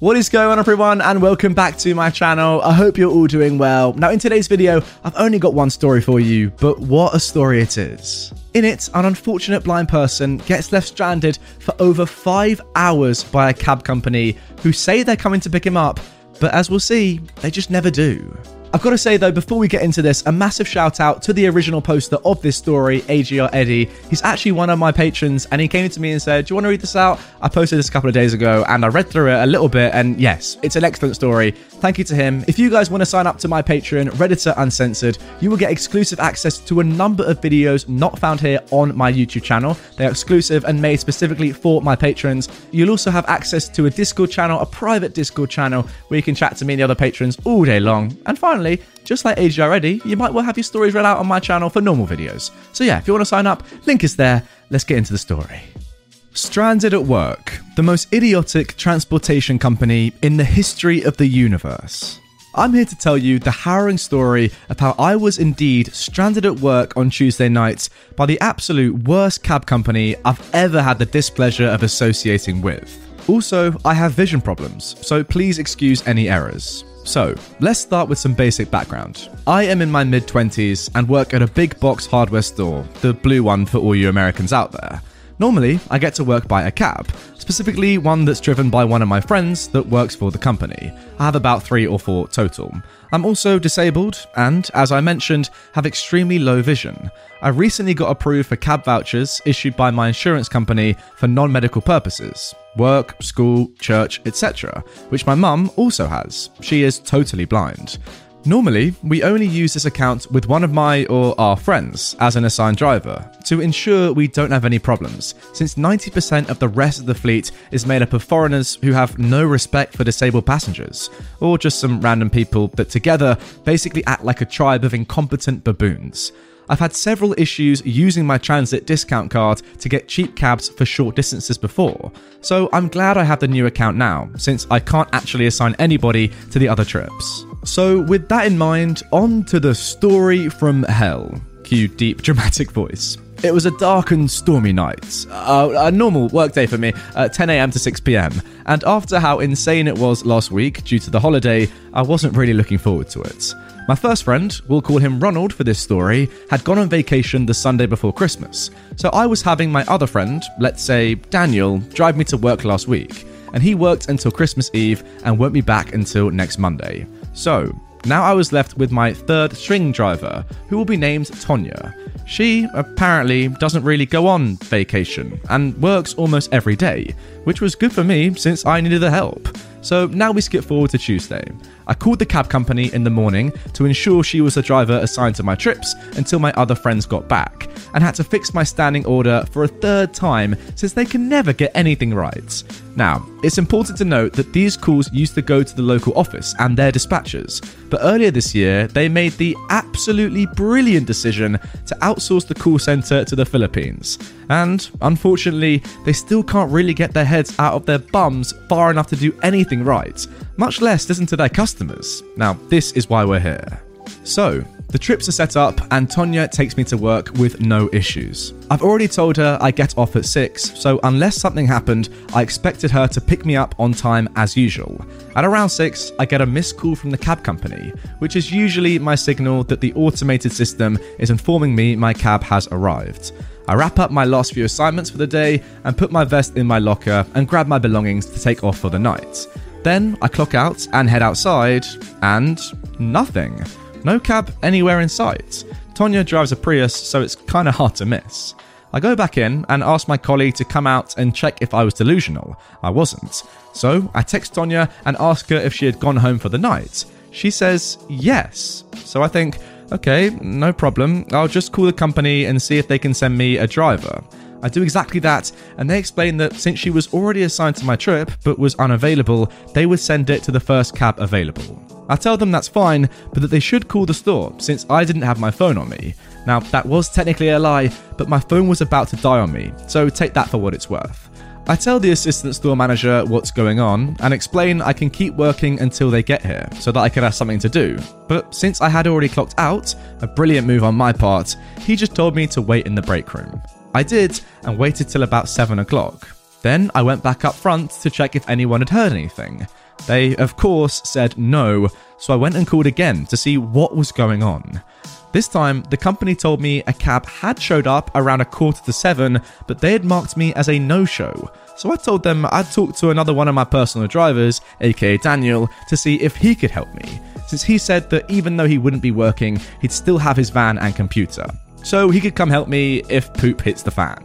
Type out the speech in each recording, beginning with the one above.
What is going on, everyone, and welcome back to my channel. I hope you're all doing well. Now, in today's video, I've only got one story for you, but what a story it is. In it, an unfortunate blind person gets left stranded for over 5 hours by a cab company who say they're coming to pick him up, but as we'll see, they just never do. I've got to say, though, before we get into this, a massive shout out to the original poster of this story, AGR Eddie. He's actually one of my patrons, and he came to me and said, do you want to read this out? I posted this a couple of days ago, and I read through it a little bit, and yes, it's an excellent story. Thank you to him. If you guys want to sign up to my Patreon, Redditor Uncensored, you will get exclusive access to a number of videos not found here on my YouTube channel. They are exclusive and made specifically for my patrons. You'll also have access to a Discord channel, a private Discord channel, where you can chat to me and the other patrons all day long. And finally, just like AGR Eddie, you might well have your stories read out on my channel for normal videos. So yeah, if you want to sign up, link is there. Let's get into the story. Stranded at Work, the most idiotic transportation company in the history of the universe. I'm here to tell you the harrowing story of how I was indeed stranded at work on Tuesday night by the absolute worst cab company I've ever had the displeasure of associating with. Also, I have vision problems, so please excuse any errors. So, let's start with some basic background. I am in my mid-20s and work at a big box hardware store, the blue one for all you Americans out there. Normally, I get to work by a cab, specifically one that's driven by one of my friends that works for the company. I have about 3 or 4 total. I'm also disabled and, as I mentioned, have extremely low vision. I recently got approved for cab vouchers issued by my insurance company for non-medical purposes. Work, school, church, etc., which my mum also has. She is totally blind. Normally, we only use this account with one of my or our friends as an assigned driver to ensure we don't have any problems, since 90% of the rest of the fleet is made up of foreigners who have no respect for disabled passengers, or just some random people that together basically act like a tribe of incompetent baboons. I've had several issues using my transit discount card to get cheap cabs for short distances before, so I'm glad I have the new account now, since I can't actually assign anybody to the other trips. So with that in mind, on to the story from hell. Cue deep dramatic voice. It was a dark and stormy night, a normal workday for me, 10 a.m. to 6 p.m, and after how insane it was last week due to the holiday, I wasn't really looking forward to it. My first friend, we'll call him Ronald for this story, had gone on vacation the Sunday before Christmas, so I was having my other friend, let's say Daniel, drive me to work last week, and he worked until Christmas Eve and won't be back until next Monday. So, now I was left with my third string driver, who will be named Tonya. She apparently doesn't really go on vacation and works almost every day, which was good for me since I needed the help. So now we skip forward to Tuesday. I called the cab company in the morning to ensure she was the driver assigned to my trips until my other friends got back, and had to fix my standing order for a third time since they can never get anything right. Now, it's important to note that these calls used to go to the local office and their dispatchers, but earlier this year, they made the absolutely brilliant decision to outsource the call centre to the Philippines. And, unfortunately, they still can't really get their heads out of their bums far enough to do anything right, much less listen to their customers. Now, this is why we're here. So, the trips are set up and Tonya takes me to work with no issues. I've already told her I get off at 6, so unless something happened, I expected her to pick me up on time as usual. At around 6, I get a missed call from the cab company, which is usually my signal that the automated system is informing me my cab has arrived. I wrap up my last few assignments for the day and put my vest in my locker and grab my belongings to take off for the night. Then I clock out and head outside, and nothing. No cab anywhere in sight. Tonya drives a Prius, so it's kinda hard to miss. I go back in and ask my colleague to come out and check if I was delusional. I wasn't. So I text Tonya and ask her if she had gone home for the night. She says yes. So I think, okay, no problem. I'll just call the company and see if they can send me a driver. I do exactly that, and they explain that since she was already assigned to my trip but was unavailable, they would send it to the first cab available. I tell them that's fine, but that they should call the store since I didn't have my phone on me. Now, that was technically a lie, but my phone was about to die on me, so take that for what it's worth. I tell the assistant store manager what's going on and explain I can keep working until they get here so that I can have something to do. But since I had already clocked out, a brilliant move on my part, he just told me to wait in the break room. I did and waited till about 7 o'clock. Then I went back up front to check if anyone had heard anything. They, of course, said no, so I went and called again to see what was going on. This time, the company told me a cab had showed up around 6:45, but they had marked me as a no-show. So I told them I'd talk to another one of my personal drivers, aka Daniel, to see if he could help me, since he said that even though he wouldn't be working, he'd still have his van and computer, so he could come help me if poop hits the fan.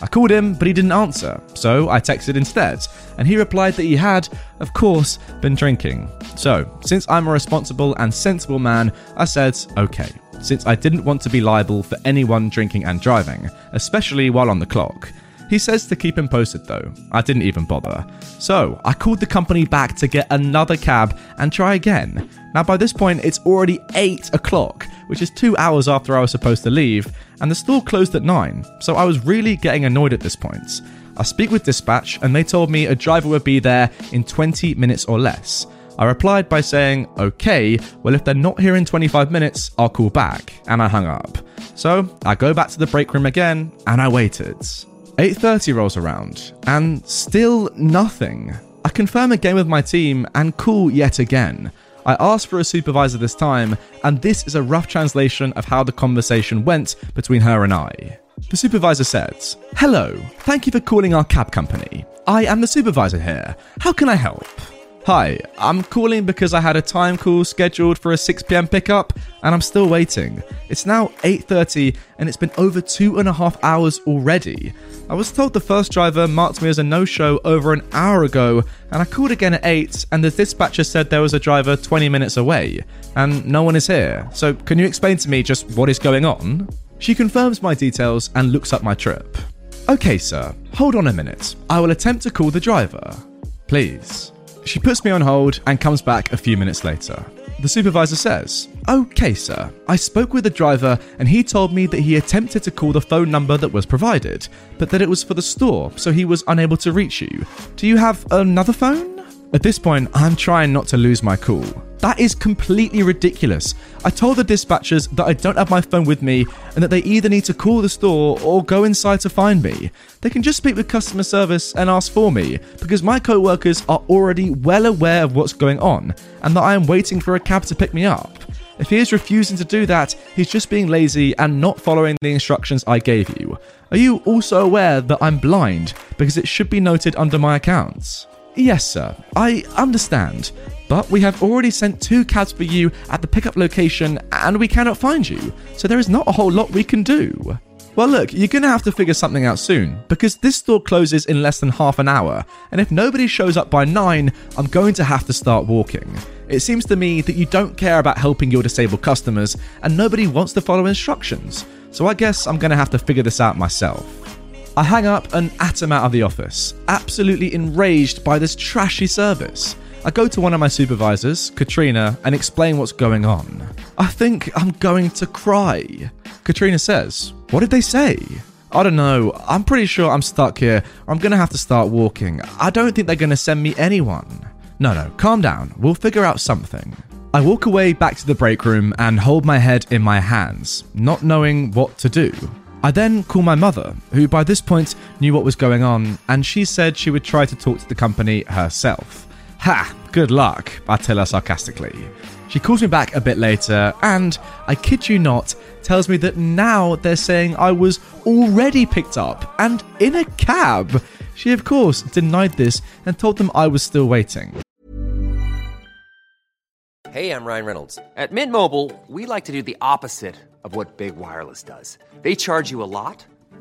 I called him, but he didn't answer, so I texted instead, and he replied that he had, of course, been drinking. So, since I'm a responsible and sensible man, I said, okay, since I didn't want to be liable for anyone drinking and driving, especially while on the clock. He says to keep him posted though. I didn't even bother. So, I called the company back to get another cab and try again. Now by this point, it's already 8 o'clock, which is 2 hours after I was supposed to leave, and the store closed at 9, so I was really getting annoyed at this point. I speak with dispatch and they told me a driver would be there in 20 minutes or less. I replied by saying, okay, well if they're not here in 25 minutes, I'll call back, and I hung up. So I go back to the break room again, and I waited. 8:30 rolls around, and still nothing. I confirm again with my team, and call yet again. I asked for a supervisor this time, and this is a rough translation of how the conversation went between her and I. The supervisor said, hello, thank you for calling our cab company. I am the supervisor here. How can I help? Hi, I'm calling because I had a time call scheduled for a 6 p.m. pickup and I'm still waiting. It's now 8:30 and it's been over 2.5 hours already. I was told the first driver marked me as a no-show over an hour ago and I called again at 8 and the dispatcher said there was a driver 20 minutes away and no one is here. So can you explain to me just what is going on? She confirms my details and looks up my trip. Okay, sir, hold on a minute. I will attempt to call the driver, please. She puts me on hold and comes back a few minutes later. The supervisor says, okay, sir, I spoke with the driver and he told me that he attempted to call the phone number that was provided, but that it was for the store, so he was unable to reach you. Do you have another phone? At this point, I'm trying not to lose my cool. That is completely ridiculous. I told the dispatchers that I don't have my phone with me and that they either need to call the store or go inside to find me. They can just speak with customer service and ask for me because my co-workers are already well aware of what's going on and that I am waiting for a cab to pick me up. If he is refusing to do that, he's just being lazy and not following the instructions I gave you. Are you also aware that I'm blind? Because it should be noted under my accounts. Yes, sir, I understand, but we have already sent 2 cabs for you at the pickup location and we cannot find you, so there is not a whole lot we can do. Well look, you're gonna have to figure something out soon, because this store closes in less than half an hour, and if nobody shows up by 9, I'm going to have to start walking. It seems to me that you don't care about helping your disabled customers, and nobody wants to follow instructions, so I guess I'm gonna have to figure this out myself. I hang up and at him out of the office, absolutely enraged by this trashy service. I go to one of my supervisors, Katrina, and explain what's going on. I think I'm going to cry. Katrina says, what did they say? I don't know, I'm pretty sure I'm stuck here. I'm gonna have to start walking. I don't think they're gonna send me anyone. No, calm down, we'll figure out something. I walk away back to the break room and hold my head in my hands, not knowing what to do. I then call my mother, who by this point knew what was going on, and she said she would try to talk to the company herself. Ha, good luck, I tell her sarcastically. She calls me back a bit later and, I kid you not, tells me that now they're saying I was already picked up and in a cab. She of course denied this and told them I was still waiting. Hey, I'm Ryan Reynolds. At Mint Mobile, we like to do the opposite of what Big Wireless does. They charge you a lot,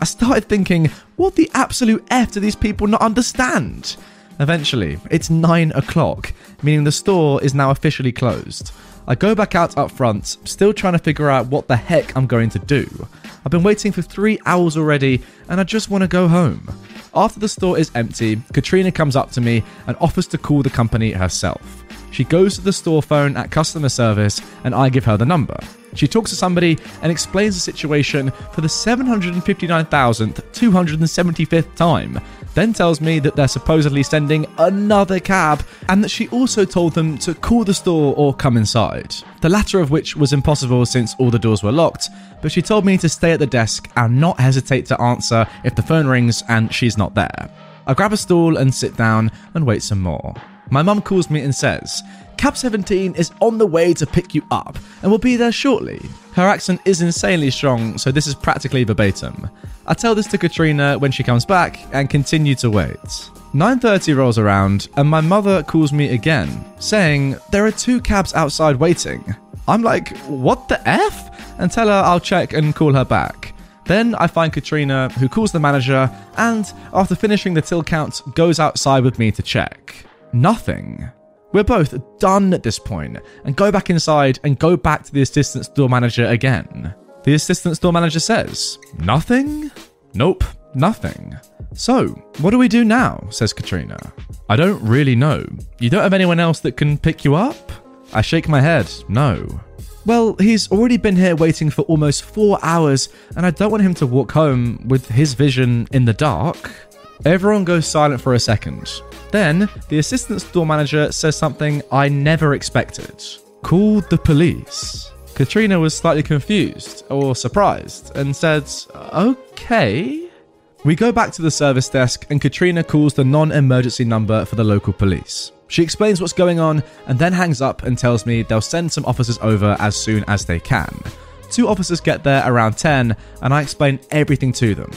I started thinking, what the absolute F do these people not understand? Eventually, it's 9 o'clock, meaning the store is now officially closed. I go back out up front, still trying to figure out what the heck I'm going to do. I've been waiting for 3 hours already, and I just want to go home. After the store is empty, Katrina comes up to me and offers to call the company herself. She goes to the store phone at customer service, and I give her the number. She talks to somebody and explains the situation for the 759,275th time, then tells me that they're supposedly sending another cab and that she also told them to call the store or come inside, the latter of which was impossible since all the doors were locked, but she told me to stay at the desk and not hesitate to answer if the phone rings and she's not there. I grab a stool and sit down and wait some more. My mum calls me and says, Cab 17 is on the way to pick you up and will be there shortly. Her accent is insanely strong, so this is practically verbatim. I tell this to Katrina when she comes back and continue to wait. 9:30 rolls around and my mother calls me again, saying, there are 2 cabs outside waiting. I'm like, what the F? And tell her I'll check and call her back. Then I find Katrina, who calls the manager, and after finishing the till count, goes outside with me to check. Nothing. We're both done at this point and go back inside and go back to the assistant store manager again. The assistant store manager says, nothing? Nope, nothing. So, what do we do now? Says Katrina. I don't really know. You don't have anyone else that can pick you up? I shake my head, no. Well, he's already been here waiting for almost 4 hours and I don't want him to walk home with his vision in the dark. Everyone goes silent for a second. Then, the assistant store manager says something I never expected. Call the police. Katrina was slightly confused or surprised and said, okay. We go back to the service desk and Katrina calls the non-emergency number for the local police. She explains what's going on and then hangs up and tells me they'll send some officers over as soon as they can. 2 officers get there around 10 and I explain everything to them.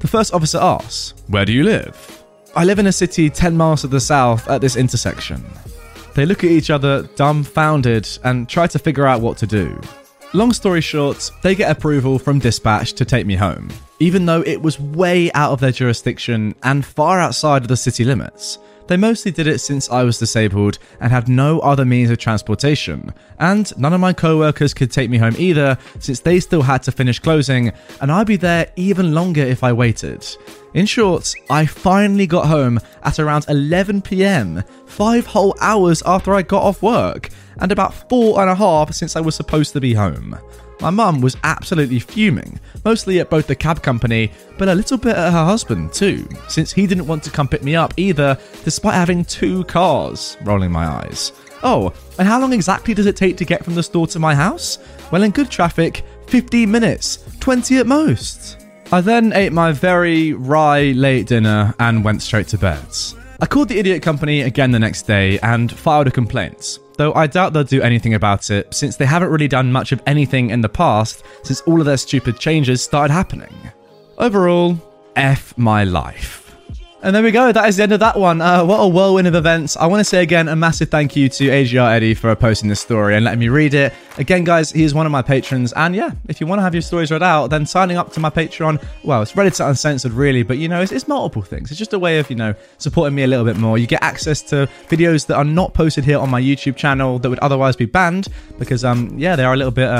The first officer asks, where do you live? I live in a city 10 miles to the south at this intersection. They look at each other dumbfounded and try to figure out what to do. Long story short, they get approval from dispatch to take me home, even though it was way out of their jurisdiction and far outside of the city limits. They mostly did it since I was disabled and had no other means of transportation, and none of my co-workers could take me home either since they still had to finish closing and I'd be there even longer if I waited. In short, I finally got home at around 11 p.m, 5 whole hours after I got off work and about 4.5 since I was supposed to be home. My mum was absolutely fuming, mostly at both the cab company, but a little bit at her husband too, since he didn't want to come pick me up either, despite having 2 cars, rolling my eyes. Oh, and how long exactly does it take to get from the store to my house? Well, in good traffic, 15 minutes, 20 at most. I then ate my very wry late dinner and went straight to bed. I called the idiot company again the next day and filed a complaint, though I doubt they'll do anything about it since they haven't really done much of anything in the past since all of their stupid changes started happening. Overall, F my life. And there we go, that is the end of that one. What a whirlwind of events. I want to say again a massive thank you to AGR Eddie for posting this story and letting me read it. Again guys, he is one of my patrons, and yeah, if you want to have your stories read out, then signing up to my Patreon, well, it's Reddit Uncensored really, but you know, it's multiple things. It's just a way of, you know, supporting me a little bit more. You get access to videos that are not posted here on my YouTube channel that would otherwise be banned because yeah, they are a little bit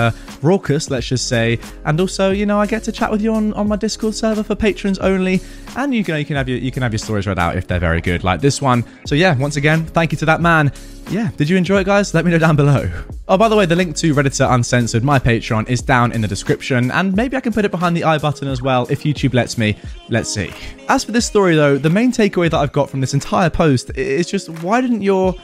raucous, let's just say. And also, you know, I get to chat with you on my Discord server for patrons only, and you can have your stories read out if they're very good like this one. So yeah, once again, thank you to that man. Yeah, did you enjoy it guys? Let me know down below. Oh, by the way, the link to Redditor Uncensored, my Patreon, is down in the description, and maybe I can put it behind the I button as well if YouTube lets me. Let's see. As for this story though, the main takeaway that I've got from this entire post is just, why didn't your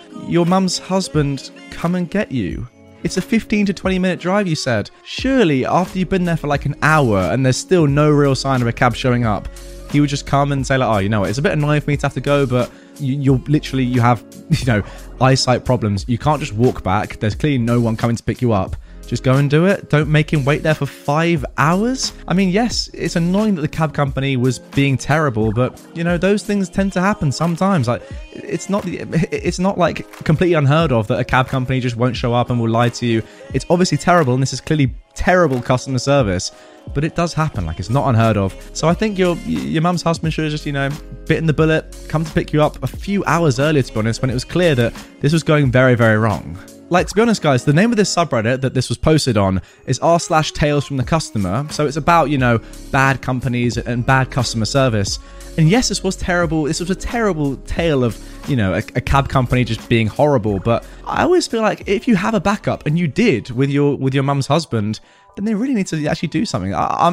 mum's husband come and get you? It's a 15 to 20 minute drive, you said. Surely after you've been there for like an hour and there's still no real sign of a cab showing up, he would just come and say like, oh, you know what, it's a bit annoying for me to have to go, but you're literally, you have, you know, eyesight problems. You can't just walk back. There's clearly no one coming to pick you up. Just go and do it. Don't make him wait there for 5 hours. I mean, yes, it's annoying that the cab company was being terrible, but you know, those things tend to happen sometimes. Like, it's not like completely unheard of that a cab company just won't show up and will lie to you. It's obviously terrible, and this is clearly terrible customer service, but it does happen. Like, it's not unheard of. So I think your mum's husband should have just, you know, bitten the bullet, come to pick you up a few hours earlier, to be honest, when it was clear that this was going very, very wrong. Like, to be honest, guys, the name of this subreddit that this was posted on is r/tales from the customer. So it's about, you know, bad companies and bad customer service. And yes, this was terrible. This was a terrible tale of, you know, a cab company just being horrible. But I always feel like if you have a backup, and you did with your mum's husband, then they really need to actually do something.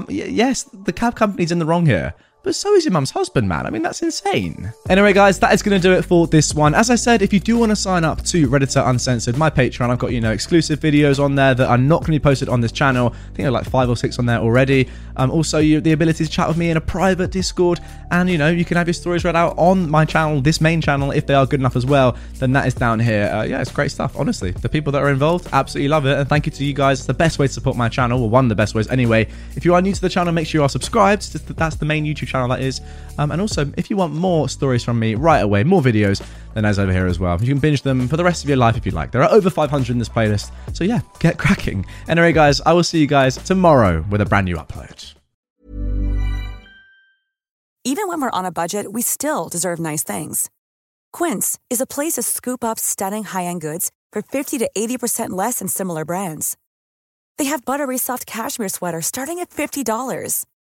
Yes, the cab company's in the wrong here, but so is your mum's husband, man. I mean, that's insane. Anyway, guys, that is going to do it for this one. As I said, if you do want to sign up to Redditor Uncensored, my Patreon, I've got, you know, exclusive videos on there that are not going to be posted on this channel. I think there are like 5 or 6 on there already. Also, you have the ability to chat with me in a private Discord, and, you know, you can have your stories read out on my channel, this main channel, if they are good enough as well. Then that is down here. Yeah, it's great stuff, honestly. The people that are involved absolutely love it, and thank you to you guys. It's the best way to support my channel, or one of the best ways anyway. If you are new to the channel, make sure you are subscribed. That's the main YouTube channel, that is. And also, if you want more stories from me right away, more videos, then there's over here as well. You can binge them for the rest of your life if you like. There are over 500 in this playlist, so yeah, get cracking. Anyway, guys, I will see you guys tomorrow with a brand new upload. Even when we're on a budget, we still deserve nice things. Quince is a place to scoop up stunning high-end goods for 50 to 80% less than similar brands. They have buttery soft cashmere sweaters starting at $50.